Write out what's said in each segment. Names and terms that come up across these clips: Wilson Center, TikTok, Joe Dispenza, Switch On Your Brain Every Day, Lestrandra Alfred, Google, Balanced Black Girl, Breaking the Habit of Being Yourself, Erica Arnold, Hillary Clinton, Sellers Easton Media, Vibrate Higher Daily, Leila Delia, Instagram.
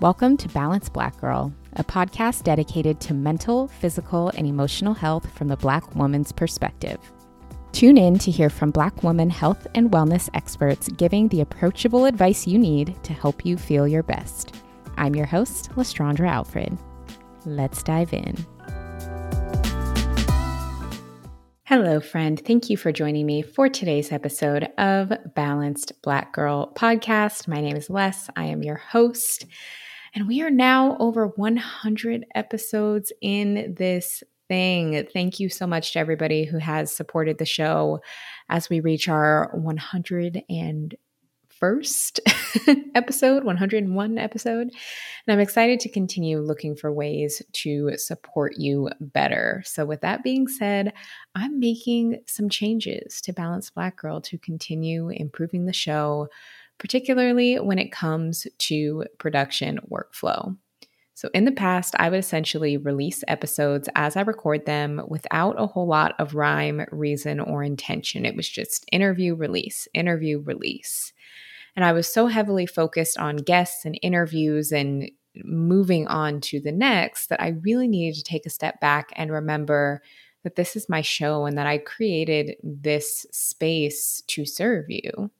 Welcome to Balanced Black Girl, a podcast dedicated to mental, physical, and emotional health from the Black woman's perspective. Tune in to hear from Black woman health and wellness experts giving the approachable advice you need to help you feel your best. I'm your host, Lestrandra Alfred. Let's dive in. Hello, friend. Thank you for joining me for today's episode of Balanced Black Girl Podcast. My name is Les. I am your host, and we are now over 100 episodes in this thing. Thank you so much to everybody who has supported the show as we reach our 101 episode. And I'm excited to continue looking for ways to support you better. So with that being said, I'm making some changes to Balanced Black Girl to continue improving the show, particularly when it comes to production workflow. So in the past, I would essentially release episodes as I record them without a whole lot of rhyme, reason, or intention. It was just interview, release, interview, release. And I was so heavily focused on guests and interviews and moving on to the next that I really needed to take a step back and remember that this is my show and that I created this space to serve you.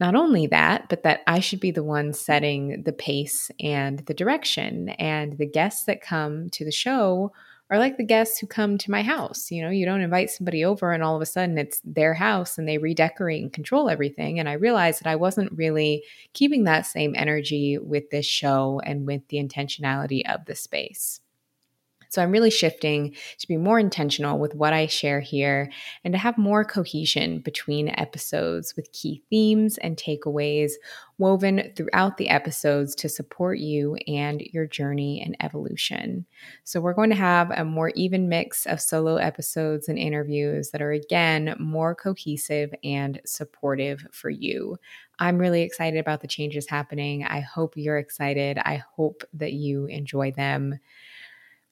Not only that, but that I should be the one setting the pace and the direction. And the guests that come to the show are like the guests who come to my house. You know, you don't invite somebody over and all of a sudden it's their house and they redecorate and control everything. And I realized that I wasn't really keeping that same energy with this show and with the intentionality of the space. So I'm really shifting to be more intentional with what I share here and to have more cohesion between episodes with key themes and takeaways woven throughout the episodes to support you and your journey and evolution. So we're going to have a more even mix of solo episodes and interviews that are, again, more cohesive and supportive for you. I'm really excited about the changes happening. I hope you're excited. I hope that you enjoy them.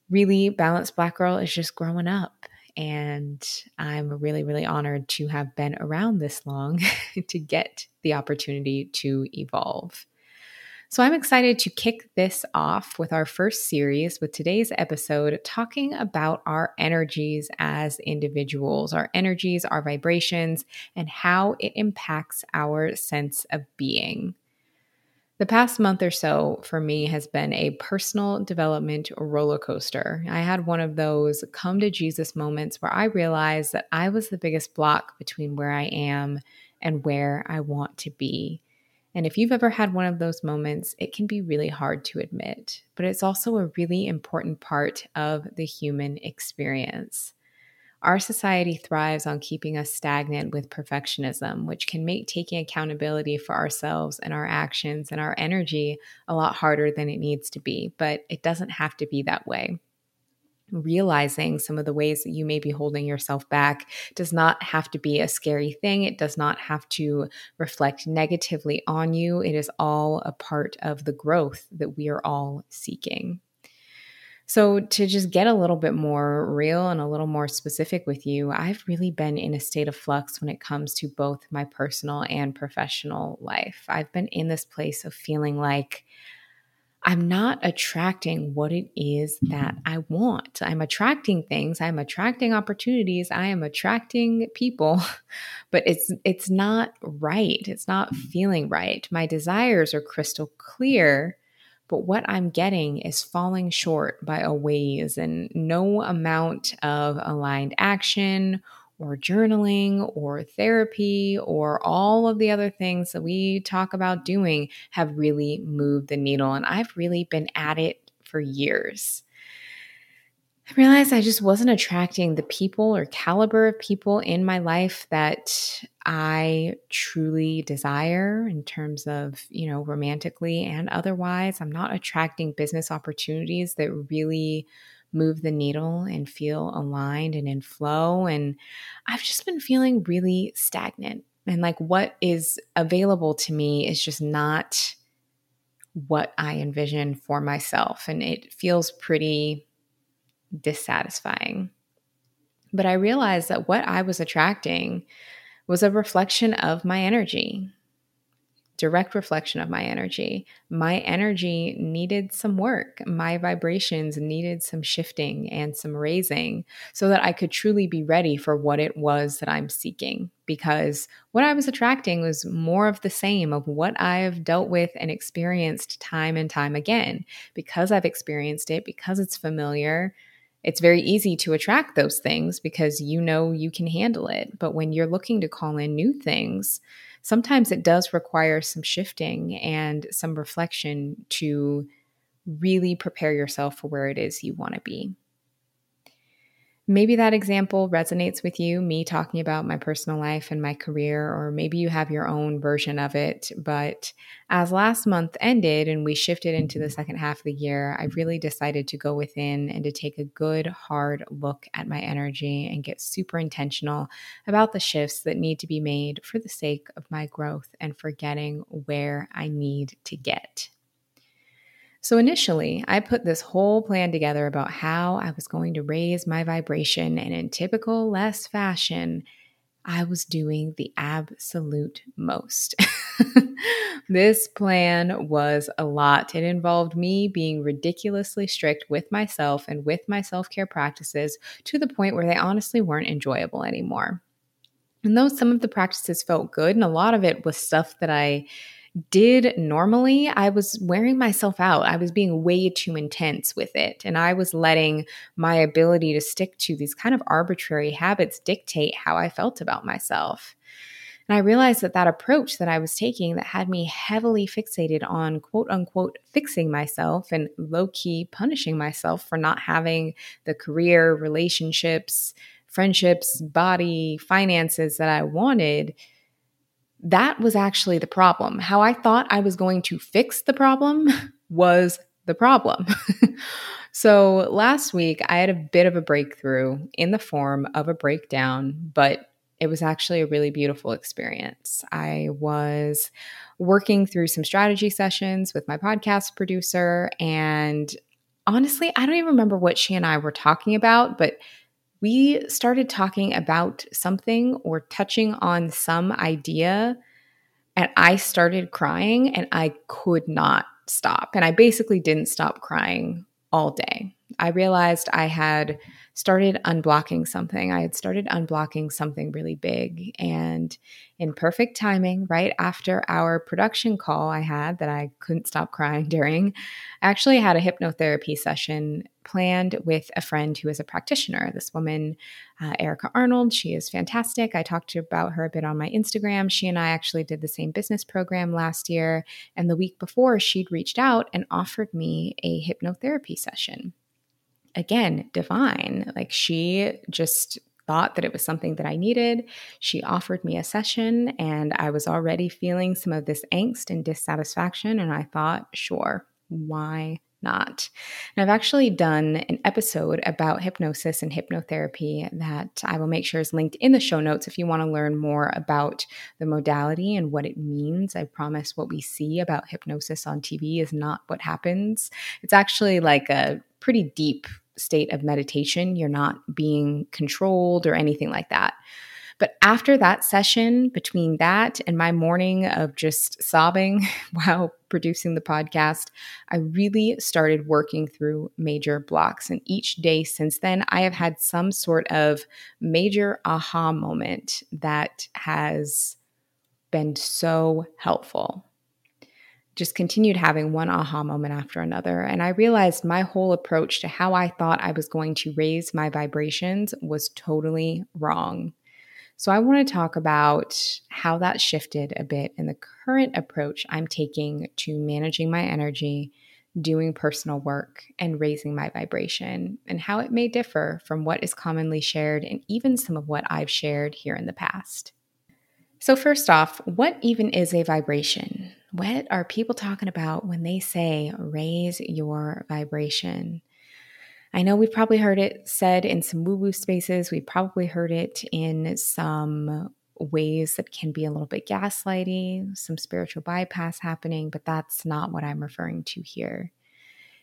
Really, Balanced Black Girl is just growing up, and I'm really, really honored to have been around this long to get the opportunity to evolve. So I'm excited to kick this off with our first series with today's episode talking about our energies as individuals, our energies, our vibrations, and how it impacts our sense of being. The past month or so for me has been a personal development roller coaster. I had one of those come to Jesus moments where I realized that I was the biggest block between where I am and where I want to be. And if you've ever had one of those moments, it can be really hard to admit, but it's also a really important part of the human experience. Our society thrives on keeping us stagnant with perfectionism, which can make taking accountability for ourselves and our actions and our energy a lot harder than it needs to be, but it doesn't have to be that way. Realizing some of the ways that you may be holding yourself back does not have to be a scary thing. It does not have to reflect negatively on you. It is all a part of the growth that we are all seeking. So to just get a little bit more real and a little more specific with you, I've really been in a state of flux when it comes to both my personal and professional life. I've been in this place of feeling like I'm not attracting what it is that I want. I'm attracting things. I'm attracting opportunities. I am attracting people, but it's not right. It's not feeling right. My desires are crystal clear, but what I'm getting is falling short by a ways, and no amount of aligned action or journaling or therapy or all of the other things that we talk about doing have really moved the needle. And I've really been at it for years. I realized I just wasn't attracting the people or caliber of people in my life that I truly desire in terms of, you know, romantically and otherwise. I'm not attracting business opportunities that really move the needle and feel aligned and in flow. And I've just been feeling really stagnant. And like what is available to me is just not what I envision for myself. And it feels pretty dissatisfying. But I realized that what I was attracting was a reflection of my energy. direct reflection of my energy. My energy needed some work. My vibrations needed some shifting and some raising so that I could truly be ready for what it was that I'm seeking. Because what I was attracting was more of the same of what I've dealt with and experienced time and time again. Because I've experienced it, because it's familiar, it's very easy to attract those things because you know you can handle it. But when you're looking to call in new things, sometimes it does require some shifting and some reflection to really prepare yourself for where it is you want to be. Maybe that example resonates with you, me talking about my personal life and my career, or maybe you have your own version of it. But as last month ended and we shifted into the second half of the year, I really decided to go within and to take a good, hard look at my energy and get super intentional about the shifts that need to be made for the sake of my growth and for getting where I need to get. So initially, I put this whole plan together about how I was going to raise my vibration, and in typical Les fashion, I was doing the absolute most. This plan was a lot. It involved me being ridiculously strict with myself and with my self-care practices to the point where they honestly weren't enjoyable anymore. And though some of the practices felt good, and a lot of it was stuff that I did normally, I was wearing myself out. I was being way too intense with it. And I was letting my ability to stick to these kind of arbitrary habits dictate how I felt about myself. And I realized that that approach that I was taking that had me heavily fixated on quote unquote fixing myself and low-key punishing myself for not having the career, relationships, friendships, body, finances that I wanted, that was actually the problem. How I thought I was going to fix the problem was the problem. So last week, I had a bit of a breakthrough in the form of a breakdown, but it was actually a really beautiful experience. I was working through some strategy sessions with my podcast producer, and honestly, I don't even remember what she and I were talking about, but we started talking about something or touching on some idea, and I started crying and I could not stop. And I basically didn't stop crying all day. I realized I had started unblocking something. I had started unblocking something really big. And in perfect timing, right after our production call I had that I couldn't stop crying during, I actually had a hypnotherapy session planned with a friend who is a practitioner. This woman, Erica Arnold, she is fantastic. I talked about her a bit on my Instagram. She and I actually did the same business program last year. And the week before, she'd reached out and offered me a hypnotherapy session. Again, divine. Like, she just thought that it was something that I needed. She offered me a session, and I was already feeling some of this angst and dissatisfaction. And I thought, sure, why not? And I've actually done an episode about hypnosis and hypnotherapy that I will make sure is linked in the show notes if you want to learn more about the modality and what it means. I promise what we see about hypnosis on TV is not what happens. It's actually like a pretty deep state of meditation. You're not being controlled or anything like that. But after that session, between that and my morning of just sobbing while producing the podcast, I really started working through major blocks. And each day since then, I have had some sort of major aha moment that has been so helpful. Just continued having one aha moment after another. And I realized my whole approach to how I thought I was going to raise my vibrations was totally wrong. So I want to talk about how that shifted a bit and the current approach I'm taking to managing my energy, doing personal work, and raising my vibration, and how it may differ from what is commonly shared and even some of what I've shared here in the past. So first off, what even is a vibration? What are people talking about when they say raise your vibration? I know we've probably heard it said in some woo-woo spaces. We've probably heard it in some ways that can be a little bit gaslighty, some spiritual bypass happening, but that's not what I'm referring to here.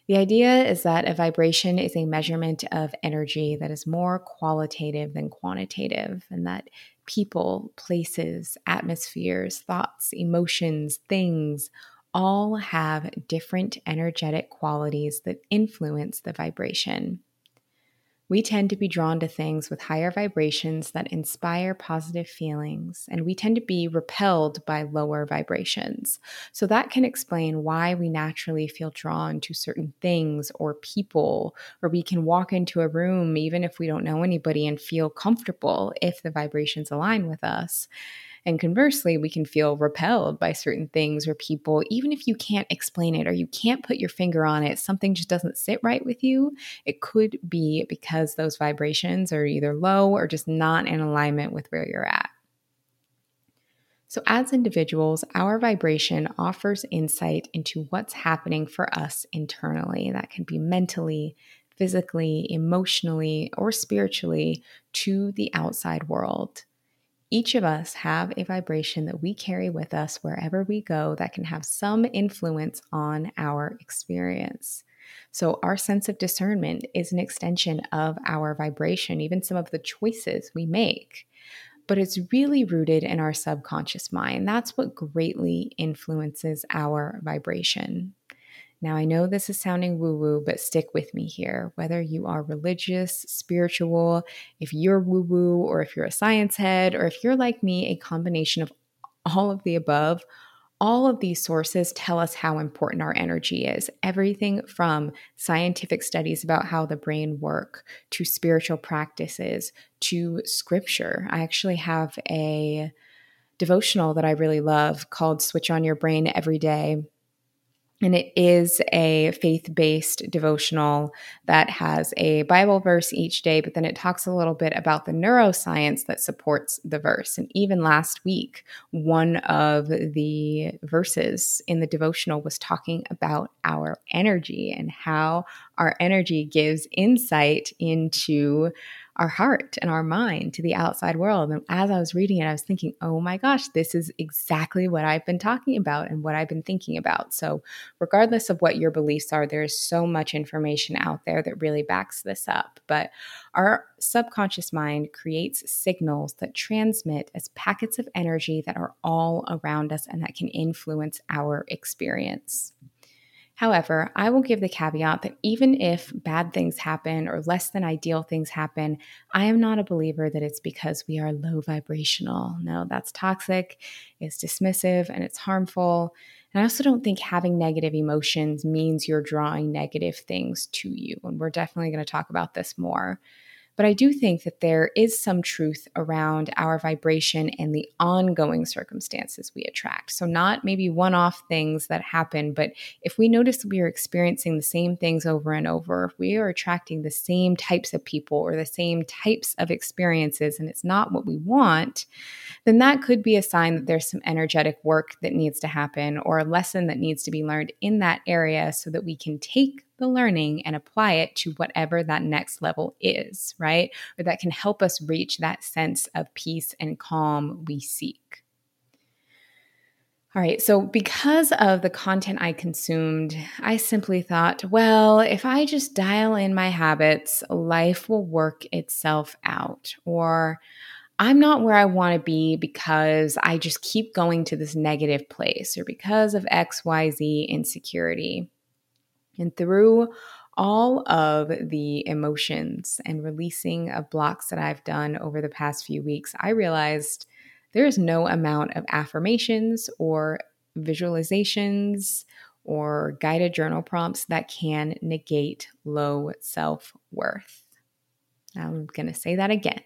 The idea is that a vibration is a measurement of energy that is more qualitative than quantitative, and that people, places, atmospheres, thoughts, emotions, things all have different energetic qualities that influence the vibration. We tend to be drawn to things with higher vibrations that inspire positive feelings, and we tend to be repelled by lower vibrations. So that can explain why we naturally feel drawn to certain things or people, or we can walk into a room even if we don't know anybody and feel comfortable if the vibrations align with us. And conversely, we can feel repelled by certain things or people, even if you can't explain it or you can't put your finger on it, something just doesn't sit right with you. It could be because those vibrations are either low or just not in alignment with where you're at. So as individuals, our vibration offers insight into what's happening for us internally. That can be mentally, physically, emotionally, or spiritually to the outside world. Each of us have a vibration that we carry with us wherever we go that can have some influence on our experience. So our sense of discernment is an extension of our vibration, even some of the choices we make. But it's really rooted in our subconscious mind. That's what greatly influences our vibration. Now, I know this is sounding woo-woo, but stick with me here. Whether you are religious, spiritual, if you're woo-woo, or if you're a science head, or if you're like me, a combination of all of the above, all of these sources tell us how important our energy is. Everything from scientific studies about how the brain works, to spiritual practices, to scripture. I actually have a devotional that I really love called Switch On Your Brain Every Day. And it is a faith-based devotional that has a Bible verse each day, but then it talks a little bit about the neuroscience that supports the verse. And even last week, one of the verses in the devotional was talking about our energy and how our energy gives insight into our heart and our mind to the outside world. And as I was reading it, I was thinking, oh my gosh, this is exactly what I've been talking about and what I've been thinking about. So regardless of what your beliefs are, there is so much information out there that really backs this up. But our subconscious mind creates signals that transmit as packets of energy that are all around us and that can influence our experience. However, I will give the caveat that even if bad things happen or less than ideal things happen, I am not a believer that it's because we are low vibrational. No, that's toxic, it's dismissive, and it's harmful. And I also don't think having negative emotions means you're drawing negative things to you. And we're definitely going to talk about this more. But I do think that there is some truth around our vibration and the ongoing circumstances we attract. So not maybe one-off things that happen, but if we notice we are experiencing the same things over and over, if we are attracting the same types of people or the same types of experiences and it's not what we want, then that could be a sign that there's some energetic work that needs to happen or a lesson that needs to be learned in that area so that we can take the learning and apply it to whatever that next level is, right? Or that can help us reach that sense of peace and calm we seek. All right, so because of the content I consumed, I simply thought, well, if I just dial in my habits, life will work itself out. Or I'm not where I want to be because I just keep going to this negative place or because of XYZ insecurity. And through all of the emotions and releasing of blocks that I've done over the past few weeks, I realized there is no amount of affirmations or visualizations or guided journal prompts that can negate low self-worth. I'm going to say that again.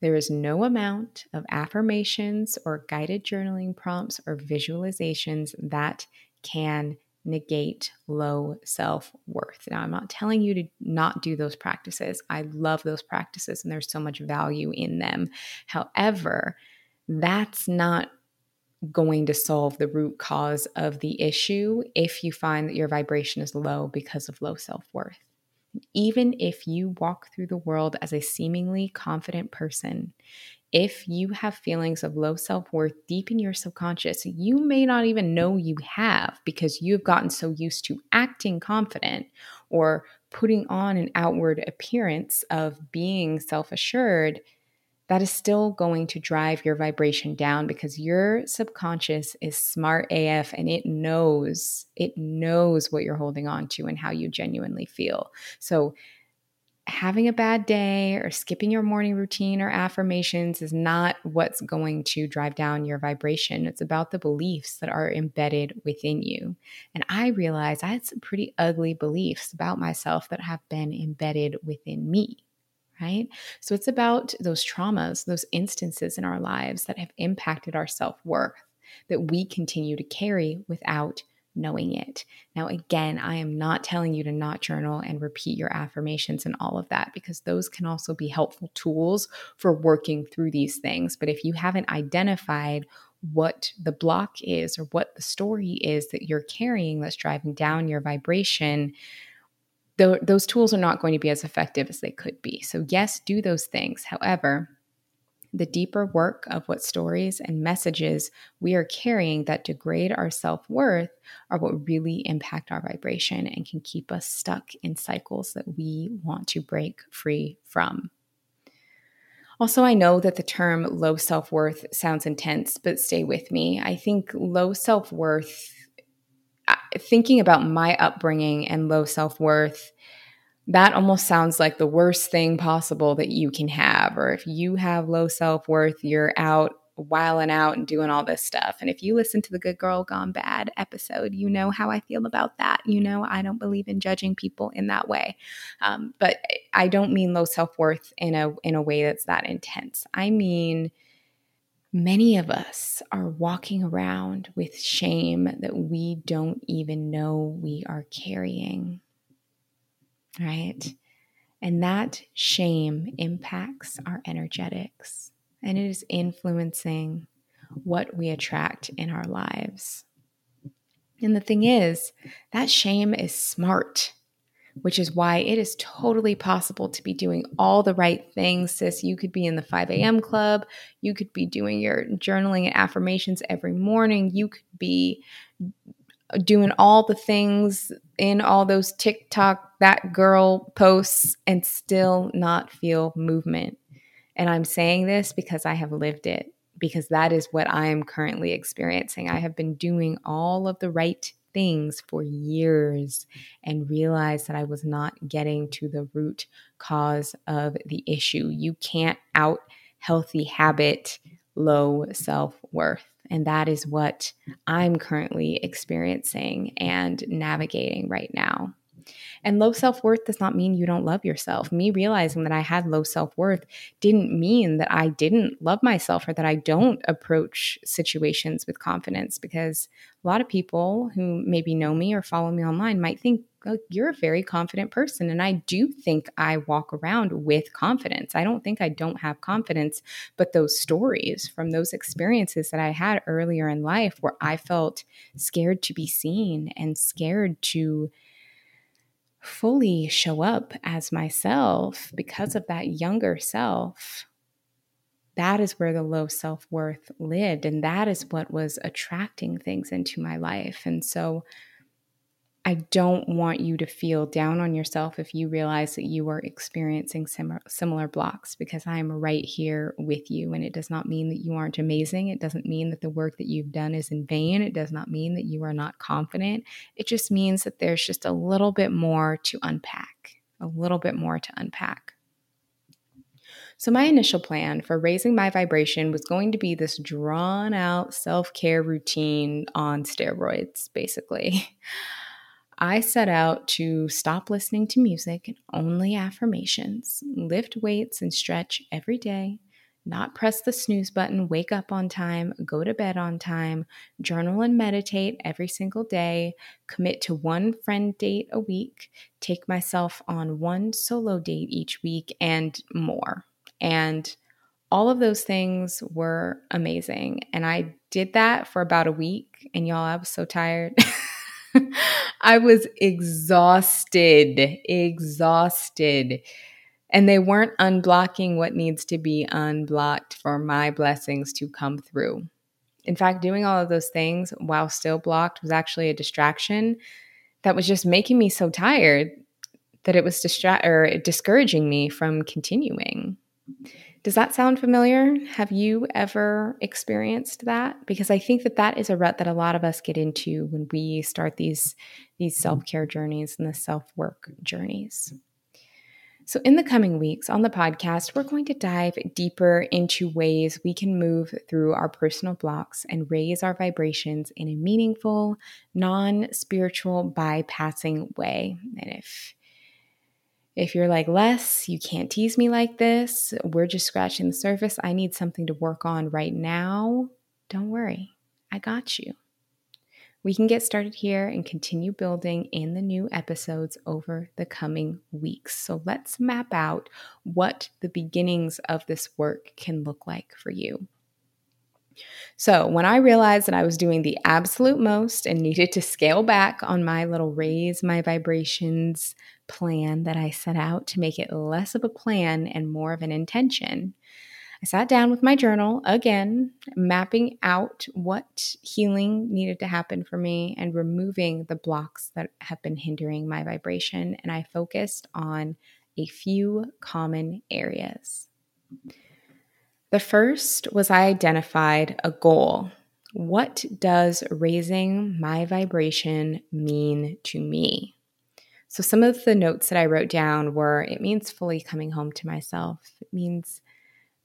There is no amount of affirmations or guided journaling prompts or visualizations that can negate low self-worth. Now, I'm not telling you to not do those practices. I love those practices and there's so much value in them. However, that's not going to solve the root cause of the issue if you find that your vibration is low because of low self-worth. Even if you walk through the world as a seemingly confident person, if you have feelings of low self-worth deep in your subconscious, you may not even know you have because you've gotten so used to acting confident or putting on an outward appearance of being self-assured that is still going to drive your vibration down, because your subconscious is smart AF and it knows what you're holding on to and how you genuinely feel. So having a bad day or skipping your morning routine or affirmations is not what's going to drive down your vibration. It's about the beliefs that are embedded within you. And I realized I had some pretty ugly beliefs about myself that have been embedded within me. Right? So it's about those traumas, those instances in our lives that have impacted our self-worth that we continue to carry without knowing it. Now, again, I am not telling you to not journal and repeat your affirmations and all of that, because those can also be helpful tools for working through these things. But if you haven't identified what the block is or what the story is that you're carrying that's driving down your vibration, those tools are not going to be as effective as they could be. So yes, do those things. However, the deeper work of what stories and messages we are carrying that degrade our self-worth are what really impact our vibration and can keep us stuck in cycles that we want to break free from. Also, I know that the term low self-worth sounds intense, but stay with me. I think low self-worth, thinking about my upbringing and low self-worth, that almost sounds like the worst thing possible that you can have. Or if you have low self-worth, you're out wilding out and doing all this stuff. And if you listen to the Good Girl Gone Bad episode, you know how I feel about that. You know, I don't believe in judging people in that way. But I don't mean low self-worth in a way that's that intense. I mean, many of us are walking around with shame that we don't even know we are carrying, right? And that shame impacts our energetics, and it is influencing what we attract in our lives. And the thing is, that shame is smart, which is why it is totally possible to be doing all the right things, sis. You could be in the 5 a.m. club. You could be doing your journaling and affirmations every morning. You could be doing all the things in all those TikTok, that girl posts, and still not feel movement. And I'm saying this because I have lived it, because that is what I am currently experiencing. I have been doing all of the right things for years and realized that I was not getting to the root cause of the issue. You can't out healthy habit low self-worth. And that is what I'm currently experiencing and navigating right now. And low self-worth does not mean you don't love yourself. Me realizing that I had low self-worth didn't mean that I didn't love myself or that I don't approach situations with confidence, because a lot of people who maybe know me or follow me online might think, oh, you're a very confident person. And I do think I walk around with confidence. I don't think I don't have confidence, but those stories from those experiences that I had earlier in life where I felt scared to be seen and scared to fully show up as myself because of that younger self, that is where the low self-worth lived. And that is what was attracting things into my life. And so I don't want you to feel down on yourself if you realize that you are experiencing similar blocks, because I am right here with you. And it does not mean that you aren't amazing. It doesn't mean that the work that you've done is in vain. It does not mean that you are not confident. It just means that there's just a little bit more to unpack, So my initial plan for raising my vibration was going to be this drawn-out self-care routine on steroids, basically. I set out to stop listening to music and only affirmations, lift weights and stretch every day, not press the snooze button, wake up on time, go to bed on time, journal and meditate every single day, commit to one friend date a week, take myself on one solo date each week, and more. And all of those things were amazing. And I did that for about a week, and y'all, I was so tired. I was exhausted, and they weren't unblocking what needs to be unblocked for my blessings to come through. In fact, doing all of those things while still blocked was actually a distraction that was just making me so tired that it was discouraging me from continuing. Does that sound familiar? Have you ever experienced that? Because I think that that is a rut that a lot of us get into when we start these self-care journeys and the self-work journeys. So in the coming weeks on the podcast, we're going to dive deeper into ways we can move through our personal blocks and raise our vibrations in a meaningful, non-spiritual, bypassing way. And if you're like, Les, you can't tease me like this, we're just scratching the surface, I need something to work on right now, don't worry, I got you. We can get started here and continue building in the new episodes over the coming weeks. So let's map out what the beginnings of this work can look like for you. So when I realized that I was doing the absolute most and needed to scale back on my little raise my vibrations plan that I set out to make it less of a plan and more of an intention, I sat down with my journal again, mapping out what healing needed to happen for me and removing the blocks that have been hindering my vibration. And I focused on a few common areas. The first was I identified a goal. What does raising my vibration mean to me? So some of the notes that I wrote down were, it means fully coming home to myself. It means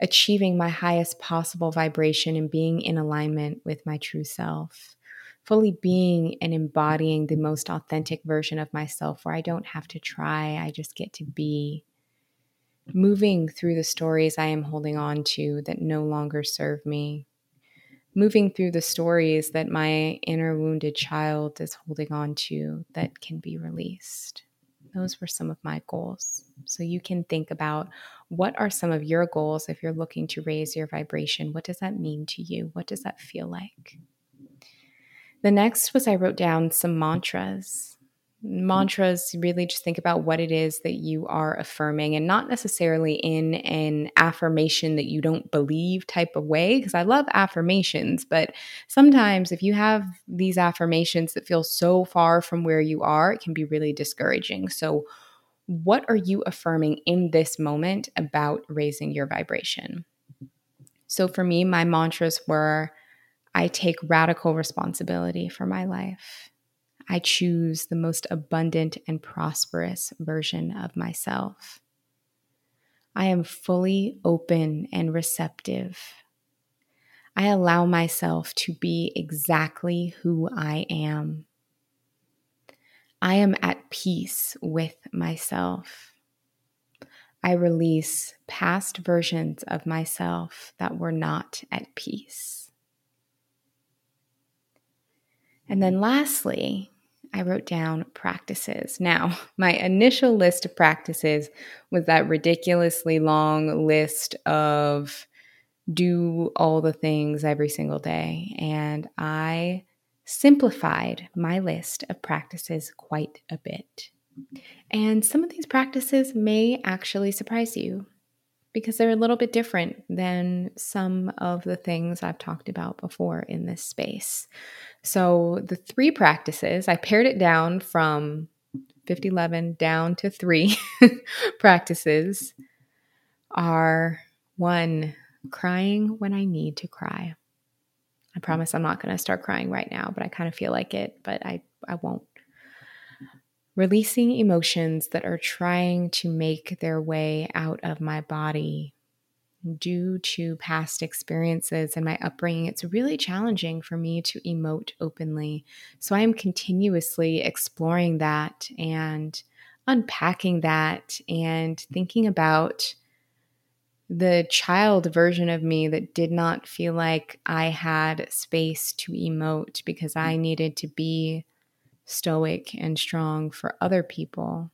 achieving my highest possible vibration and being in alignment with my true self, fully being and embodying the most authentic version of myself where I don't have to try, I just get to be, moving through the stories I am holding on to that no longer serve me, moving through the stories that my inner wounded child is holding on to that can be released. Those were some of my goals. So you can think about what are some of your goals if you're looking to raise your vibration. What does that mean to you? What does that feel like? The next was I wrote down some mantras. Mantras, really just think about what it is that you are affirming, and not necessarily in an affirmation that you don't believe type of way, because I love affirmations, but sometimes if you have these affirmations that feel so far from where you are, it can be really discouraging. So what are you affirming in this moment about raising your vibration? So for me, my mantras were, I take radical responsibility for my life. I choose the most abundant and prosperous version of myself. I am fully open and receptive. I allow myself to be exactly who I am. I am at peace with myself. I release past versions of myself that were not at peace. And then lastly, I wrote down practices. Now, my initial list of practices was that ridiculously long list of do all the things every single day. And I simplified my list of practices quite a bit. And some of these practices may actually surprise you because they're a little bit different than some of the things I've talked about before in this space. So the three practices, I pared it down from 50-11 down to three practices are, one, crying when I need to cry. I promise I'm not going to start crying right now, but I kind of feel like it, but I won't. Releasing emotions that are trying to make their way out of my body due to past experiences and my upbringing. It's really challenging for me to emote openly. So I am continuously exploring that and unpacking that and thinking about the child version of me that did not feel like I had space to emote because I needed to be stoic and strong for other people.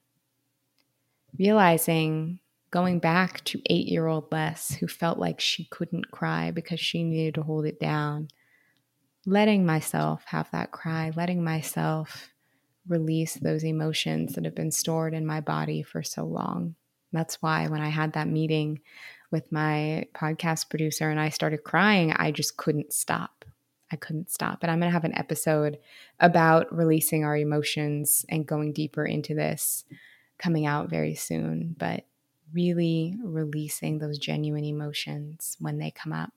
Realizing, going back to 8-year-old Les who felt like she couldn't cry because she needed to hold it down. Letting myself have that cry, letting myself release those emotions that have been stored in my body for so long. That's why when I had that meeting with my podcast producer and I started crying, I just couldn't stop. I couldn't stop. And I'm going to have an episode about releasing our emotions and going deeper into this coming out very soon. But really releasing those genuine emotions when they come up.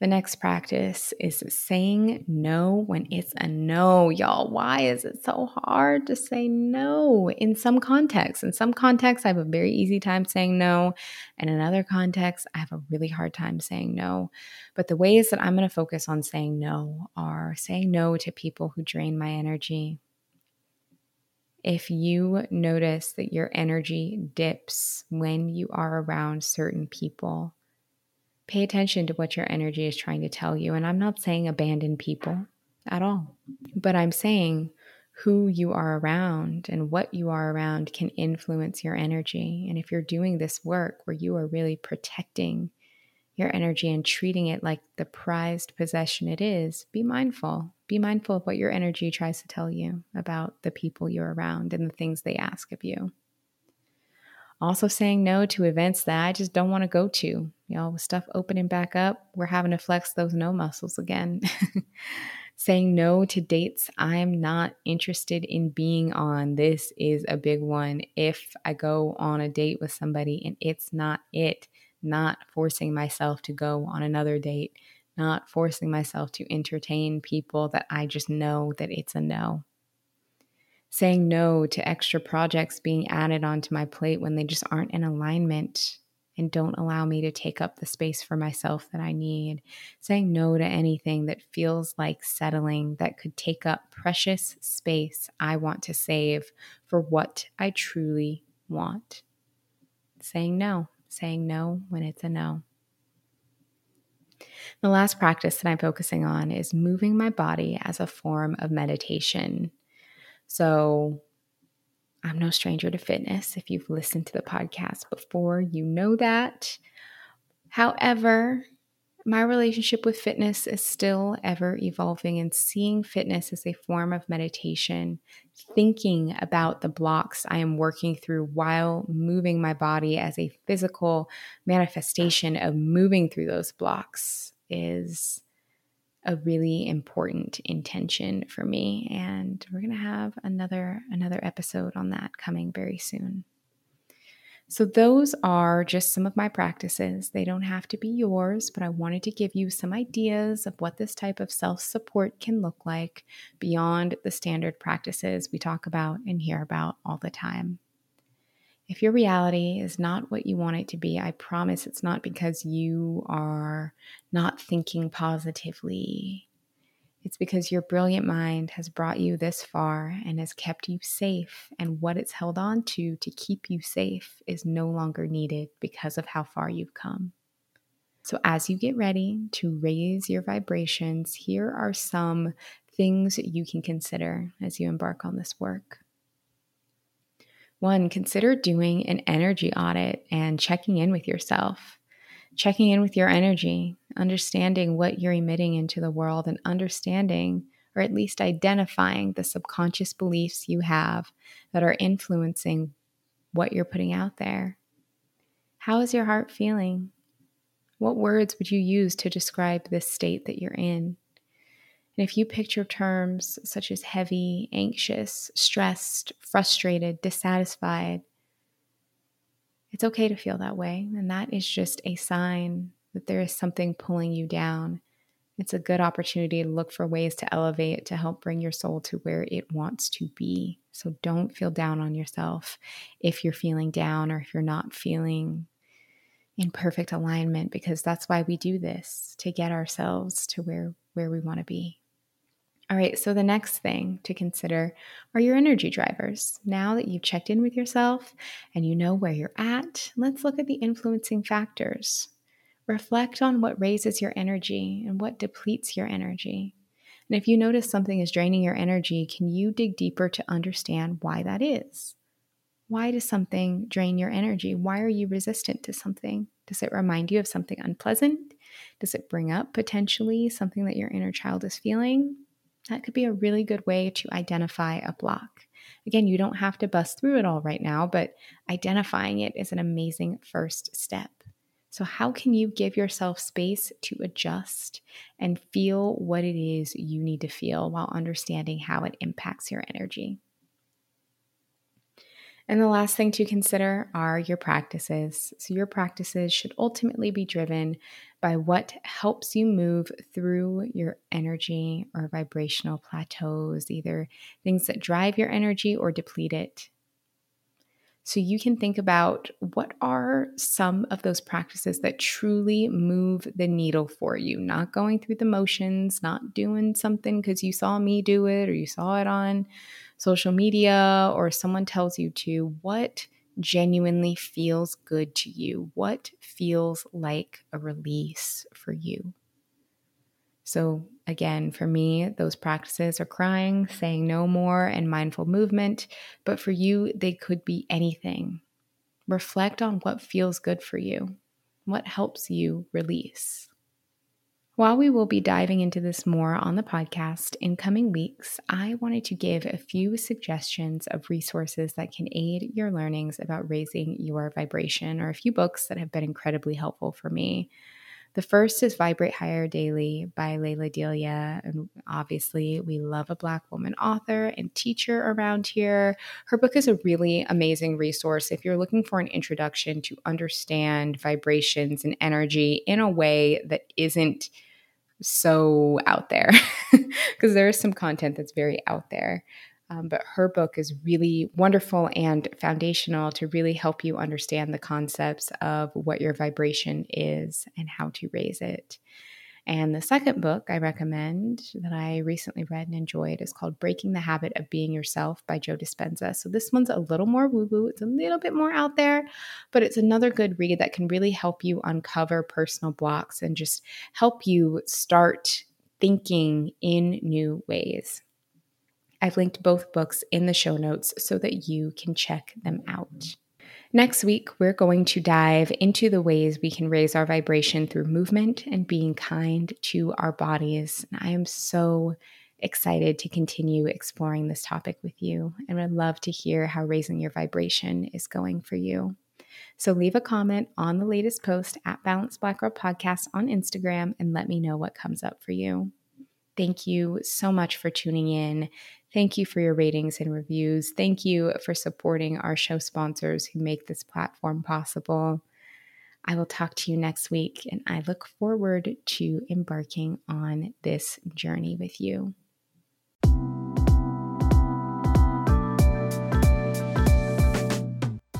The next practice is saying no when it's a no, y'all. Why is it so hard to say no in some contexts? In some contexts, I have a very easy time saying no. And in other contexts, I have a really hard time saying no. But the ways that I'm going to focus on saying no are saying no to people who drain my energy. If you notice that your energy dips when you are around certain people, pay attention to what your energy is trying to tell you. And I'm not saying abandon people at all, but I'm saying who you are around and what you are around can influence your energy. And if you're doing this work where you are really protecting your energy and treating it like the prized possession it is, be mindful. Be mindful of what your energy tries to tell you about the people you're around and the things they ask of you. Also saying no to events that I just don't want to go to. With stuff opening back up, we're having to flex those no muscles again. Saying no to dates I'm not interested in being on. This is a big one. If I go on a date with somebody and it's not it, not forcing myself to go on another date, not forcing myself to entertain people that I just know that it's a no. Saying no to extra projects being added onto my plate when they just aren't in alignment and don't allow me to take up the space for myself that I need. Saying no to anything that feels like settling, that could take up precious space I want to save for what I truly want. Saying no. Saying no when it's a no. The last practice that I'm focusing on is moving my body as a form of meditation. So I'm no stranger to fitness. If you've listened to the podcast before, you know that. However, my relationship with fitness is still ever evolving, and seeing fitness as a form of meditation, thinking about the blocks I am working through while moving my body as a physical manifestation of moving through those blocks is a really important intention for me, and we're going to have another episode on that coming very soon. So those are just some of my practices. They don't have to be yours, but I wanted to give you some ideas of what this type of self-support can look like beyond the standard practices we talk about and hear about all the time. If your reality is not what you want it to be, I promise it's not because you are not thinking positively. It's because your brilliant mind has brought you this far and has kept you safe, and what it's held on to keep you safe is no longer needed because of how far you've come. So as you get ready to raise your vibrations, here are some things you can consider as you embark on this work. 1, consider doing an energy audit and checking in with yourself, checking in with your energy, understanding what you're emitting into the world, and understanding, or at least identifying, the subconscious beliefs you have that are influencing what you're putting out there. How is your heart feeling? What words would you use to describe this state that you're in? And if you picture terms such as heavy, anxious, stressed, frustrated, dissatisfied, it's okay to feel that way. And that is just a sign that there is something pulling you down. It's a good opportunity to look for ways to elevate, to help bring your soul to where it wants to be. So don't feel down on yourself if you're feeling down or if you're not feeling in perfect alignment, because that's why we do this, to get ourselves to where we want to be. All right, so the next thing to consider are your energy drivers. Now that you've checked in with yourself and you know where you're at, let's look at the influencing factors. Reflect on what raises your energy and what depletes your energy. And if you notice something is draining your energy, can you dig deeper to understand why that is? Why does something drain your energy? Why are you resistant to something? Does it remind you of something unpleasant? Does it bring up potentially something that your inner child is feeling? That could be a really good way to identify a block. Again, you don't have to bust through it all right now, but identifying it is an amazing first step. So how can you give yourself space to adjust and feel what it is you need to feel while understanding how it impacts your energy? And the last thing to consider are your practices. So your practices should ultimately be driven by what helps you move through your energy or vibrational plateaus, either things that drive your energy or deplete it. So you can think about what are some of those practices that truly move the needle for you, not going through the motions, not doing something because you saw me do it or you saw it on social media or someone tells you to. What genuinely feels good to you? What feels like a release for you? So again, for me, those practices are crying, saying no more, and mindful movement. But for you, they could be anything. Reflect on what feels good for you, what helps you release. While we will be diving into this more on the podcast in coming weeks, I wanted to give a few suggestions of resources that can aid your learnings about raising your vibration, or a few books that have been incredibly helpful for me. The first is Vibrate Higher Daily by Leila Delia, and obviously we love a Black woman author and teacher around here. Her book is a really amazing resource if you're looking for an introduction to understand vibrations and energy in a way that isn't so out there, because there is some content that's very out there. But her book is really wonderful and foundational to really help you understand the concepts of what your vibration is and how to raise it. And the second book I recommend that I recently read and enjoyed is called Breaking the Habit of Being Yourself by Joe Dispenza. So this one's a little more woo-woo. It's a little bit more out there, but it's another good read that can really help you uncover personal blocks and just help you start thinking in new ways. I've linked both books in the show notes so that you can check them out. Next week, we're going to dive into the ways we can raise our vibration through movement and being kind to our bodies. And I am so excited to continue exploring this topic with you, and would love to hear how raising your vibration is going for you. So leave a comment on the latest post at Balanced Black Girl Podcast on Instagram and let me know what comes up for you. Thank you so much for tuning in. Thank you for your ratings and reviews. Thank you for supporting our show sponsors who make this platform possible. I will talk to you next week, and I look forward to embarking on this journey with you.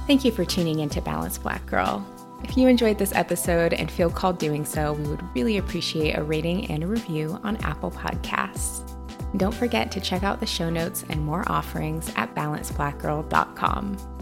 Thank you for tuning into Balanced Black Girl. If you enjoyed this episode and feel called doing so, we would really appreciate a rating and a review on Apple Podcasts. Don't forget to check out the show notes and more offerings at balancedblackgirl.com.